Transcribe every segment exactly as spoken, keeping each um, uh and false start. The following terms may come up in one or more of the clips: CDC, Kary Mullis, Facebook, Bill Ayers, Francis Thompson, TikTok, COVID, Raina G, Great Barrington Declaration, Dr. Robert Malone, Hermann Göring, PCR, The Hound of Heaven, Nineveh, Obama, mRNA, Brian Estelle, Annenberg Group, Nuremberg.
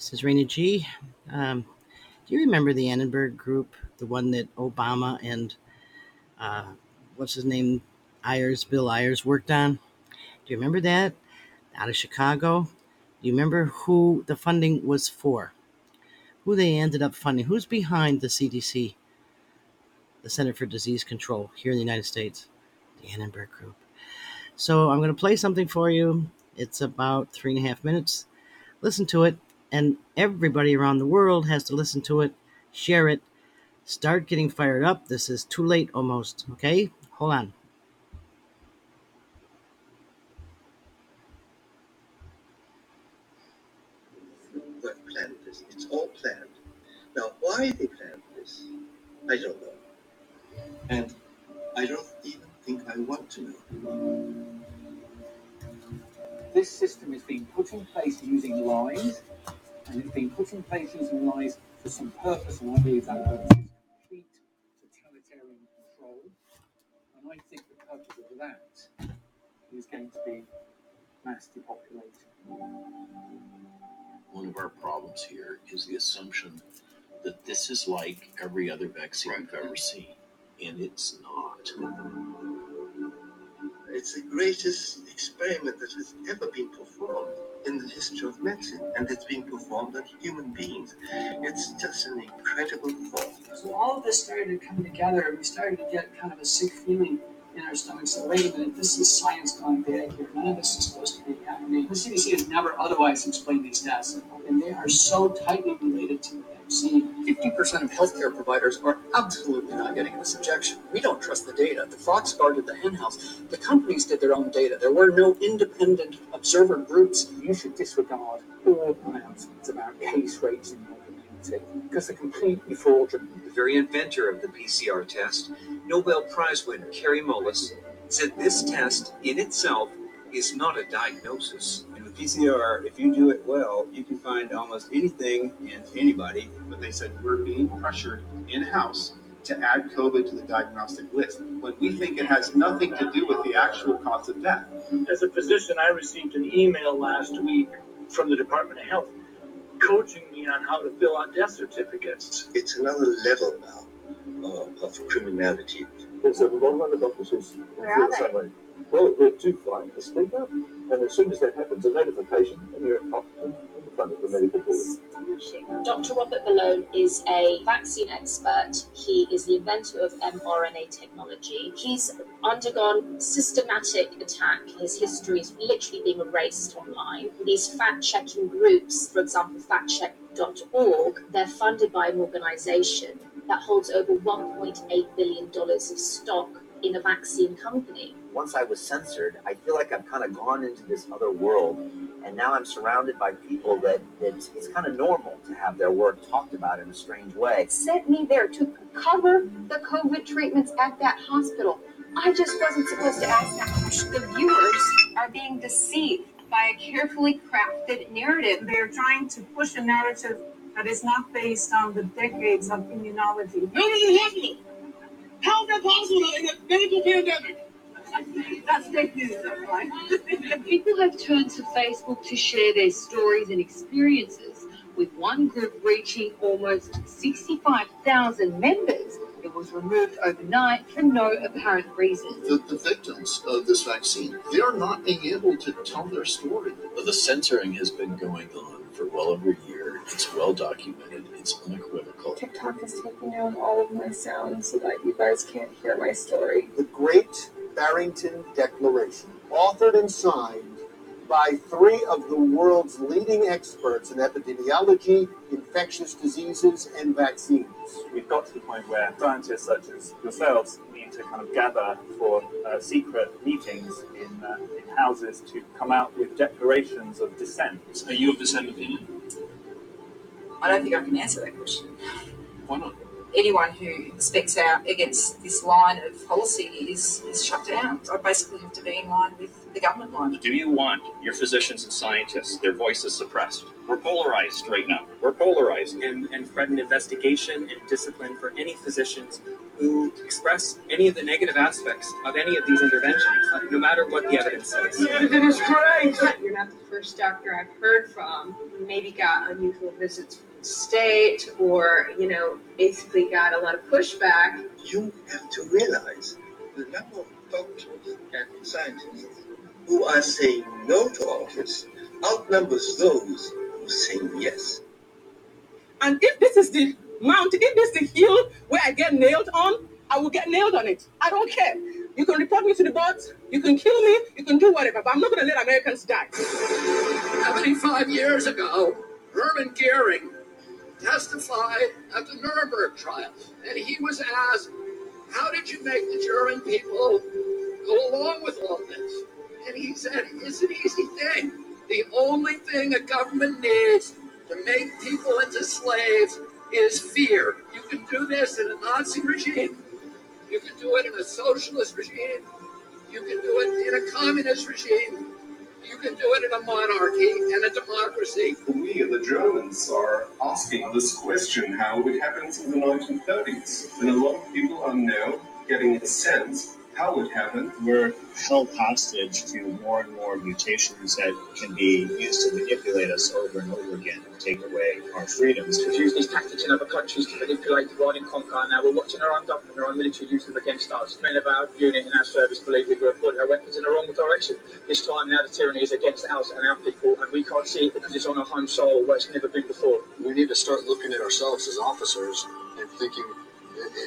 This is Raina G. Um, do you remember the Annenberg Group, the one that Obama and uh, what's his name, Ayers, Bill Ayers worked on? Do you remember that? Out of Chicago. Do you remember who the funding was for? Who they ended up funding? Who's behind the C D C, the Center for Disease Control here in the United States? The Annenberg Group. So I'm going to play something for you. It's about three and a half minutes. Listen to it. And everybody around the world has to listen to it, share it, start getting fired up. This is too late almost. Okay, hold on. What planned this? It's all planned. Now, why they planned this, I don't know. And I don't even think I want to know. This system is being put in place using lies. And it's been put in place using lies for some purpose, and I believe that purpose is complete totalitarian control. And I think the purpose of that is going to be mass depopulation. One of our problems here is the assumption that this is like every other vaccine right. we've ever seen, and it's not. It's the greatest experiment that has ever been performed in the history of medicine, and it's being performed on human beings. It's just an incredible thought. So all of this started to come together, and we started to get kind of a sick feeling in our stomachs that, wait a minute, this is science gone bad here. None of this is supposed to be happening. The C D C has never otherwise explained these tests, and they are so tightly related to the vaccine. fifty percent of healthcare providers are absolutely not getting this injection. We don't trust the data. The fox guarded the henhouse. The companies did their own data. There were no independent observer groups. You should disregard all pronouncements about case rates in your community because they're completely fraudulent. The very inventor of the P C R test, Nobel Prize winner Kary Mullis, said this test in itself is not a diagnosis. In the P C R, if you do it well, you can find almost anything in anybody, but they said we're being pressured in-house to add COVID to the diagnostic list when we think it has nothing to do with the actual cause of death. As a physician, I received an email last week from the Department of Health coaching me on how to fill out death certificates. It's another level now. Uh, of criminality. There's a long line of officers who feel the same way. Well, they're too fine to speak up, and as soon as that happens, a notification, and you're up in front of the medical board. Doctor Robert Malone is a vaccine expert. He is the inventor of mRNA technology. He's undergone systematic attack. His history is literally being erased online. These fact-checking groups, for example, fact check dot org, they're funded by an organization that holds over one point eight billion dollars of stock in a vaccine company. Once I was censored, I feel like I've kind of gone into this other world, and now I'm surrounded by people that, that it's, it's kind of normal to have their work talked about in a strange way. Sent me there to cover the COVID treatments at that hospital. I just wasn't supposed to ask that question. The viewers are being deceived by a carefully crafted narrative. They're trying to push a narrative that is not based on the decades of immunology. Go to the hospital. How's that possible in a medical pandemic? That's fake news, right? People have turned to Facebook to share their stories and experiences, with one group reaching almost sixty-five thousand members. It was removed overnight for no apparent reason. The, the victims of this vaccine, they are not being able to tell their story. The censoring has been going on for well over a year. It's well documented. It's unequivocal. TikTok is taking down all of my sound so that you guys can't hear my story. The Great Barrington Declaration, authored and signed by three of the world's leading experts in epidemiology, infectious diseases, and vaccines. We've got to the point where scientists such as yourselves need to kind of gather for uh, secret meetings in, uh, in houses to come out with declarations of dissent. Are you of the same opinion? I don't think I can answer that question. Why not? Anyone who speaks out against this line of policy is, is shut down. I basically have to be in line with the government line. Do you want your physicians and scientists, their voices suppressed? We're polarized right now. We're polarized. And, and threaten investigation and discipline for any physicians who express any of the negative aspects of any of these interventions, no matter what the evidence says. The evidence is correct. You're not the first doctor I've heard from maybe got unusual visits from the state, or, you know, basically got a lot of pushback. You have to realize the number of doctors and scientists who are saying no to office outnumbers those who say yes. And if this is the mount, if this is the hill where I get nailed on, I will get nailed on it. I don't care. You can report me to the boards, you can kill me, you can do whatever, but I'm not going to let Americans die. seventy-five years ago, Hermann Göring testified at the Nuremberg trial, and he was asked, how did you make the German people go along with all this? And he said, it's an easy thing. The only thing a government needs to make people into slaves is fear. You can do this in a Nazi regime. You can do it in a socialist regime. You can do it in a communist regime. You can do it in a monarchy and a democracy. We, the Germans, are asking this question how it happened in the nineteen thirties. And a lot of people are now getting a sense how it happened. We're held hostage to more and more mutations that can be used to manipulate us over and over again and take away our freedoms. It's used these tactics in other countries to manipulate, divide and conquer. Now we're watching our own government, our own military use them against us. Men of our unit in our service believe we were putting our weapons in the wrong direction. This time now the tyranny is against us and our people, and we can't see it because it's on our home soil where it's never been before. We need to start looking at ourselves as officers and thinking,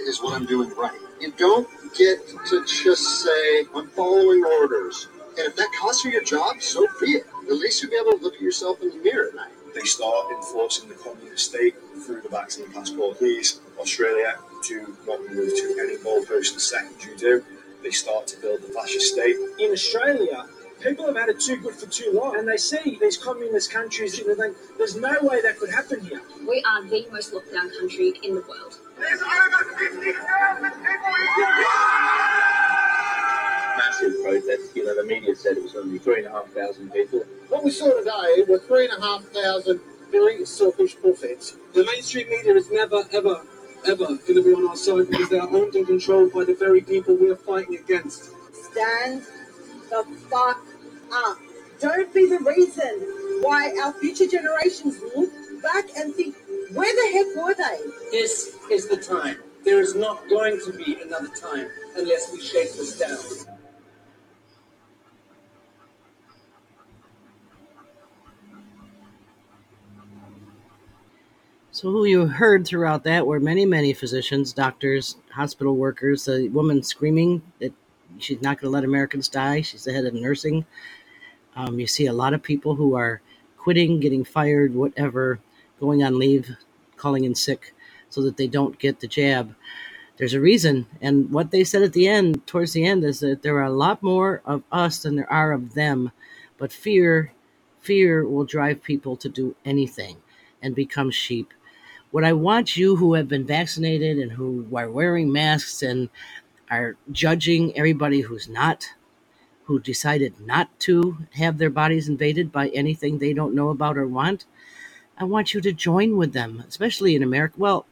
is what I'm doing right? You don't get to just say, I'm following orders. And if that costs you your job, so be it. At least you'll be able to look at yourself in the mirror at night. They start enforcing the communist state through the vaccine passport. Please, Australia, do not move to any more persons second you do. They start to build the fascist state. In Australia, people have had it too good for too long, and they see these communist countries and they think, there's no way that could happen here. We are the most locked down country in the world. There's over fifty thousand people in the massive protest. You know, the media said it was going to be three and a half thousand people. What we saw today were three and a half thousand very selfish prophets. The mainstream media is never, ever, ever going to be on our side because they are owned and controlled by the very people we are fighting against. Stand the fuck up. Don't be the reason why our future generations look back and think, where the heck were they? This is the time. There is not going to be another time unless we shake this down. So who you heard throughout that were many, many physicians, doctors, hospital workers, the woman screaming that she's not going to let Americans die. She's the head of nursing. Um, you see a lot of people who are quitting, getting fired, whatever, going on leave, calling in sick so that they don't get the jab. There's a reason. And what they said at the end, towards the end, is that there are a lot more of us than there are of them. But fear, fear will drive people to do anything and become sheep. What I want you who have been vaccinated and who are wearing masks and are judging everybody who's not, who decided not to have their bodies invaded by anything they don't know about or want, I want you to join with them, especially in America. Well,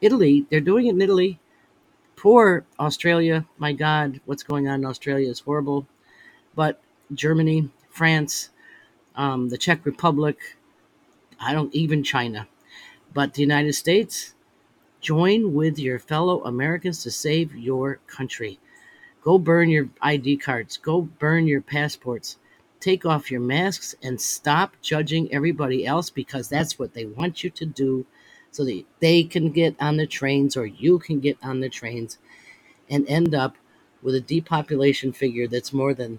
Italy, they're doing it in Italy. Poor Australia. My God, what's going on in Australia is horrible. But Germany, France, um, the Czech Republic, I don't even China. But the United States, join with your fellow Americans to save your country. Go burn your I D cards. Go burn your passports. Take off your masks and stop judging everybody else because that's what they want you to do so that they can get on the trains or you can get on the trains and end up with a depopulation figure that's more than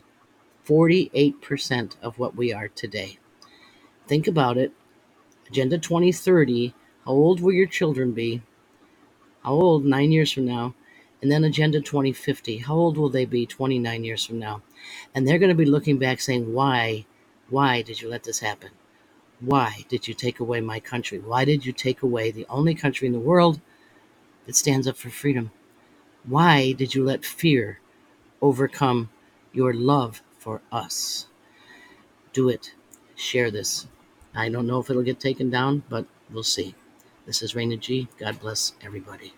forty-eight percent of what we are today. Think about it. Agenda twenty thirty, how old will your children be? How old? Nine years from now. And then Agenda twenty fifty, how old will they be twenty-nine years from now? And they're going to be looking back saying, why, why did you let this happen? Why did you take away my country? Why did you take away the only country in the world that stands up for freedom? Why did you let fear overcome your love for us? Do it. Share this. I don't know if it'll get taken down, but we'll see. This is Raina G. God bless everybody.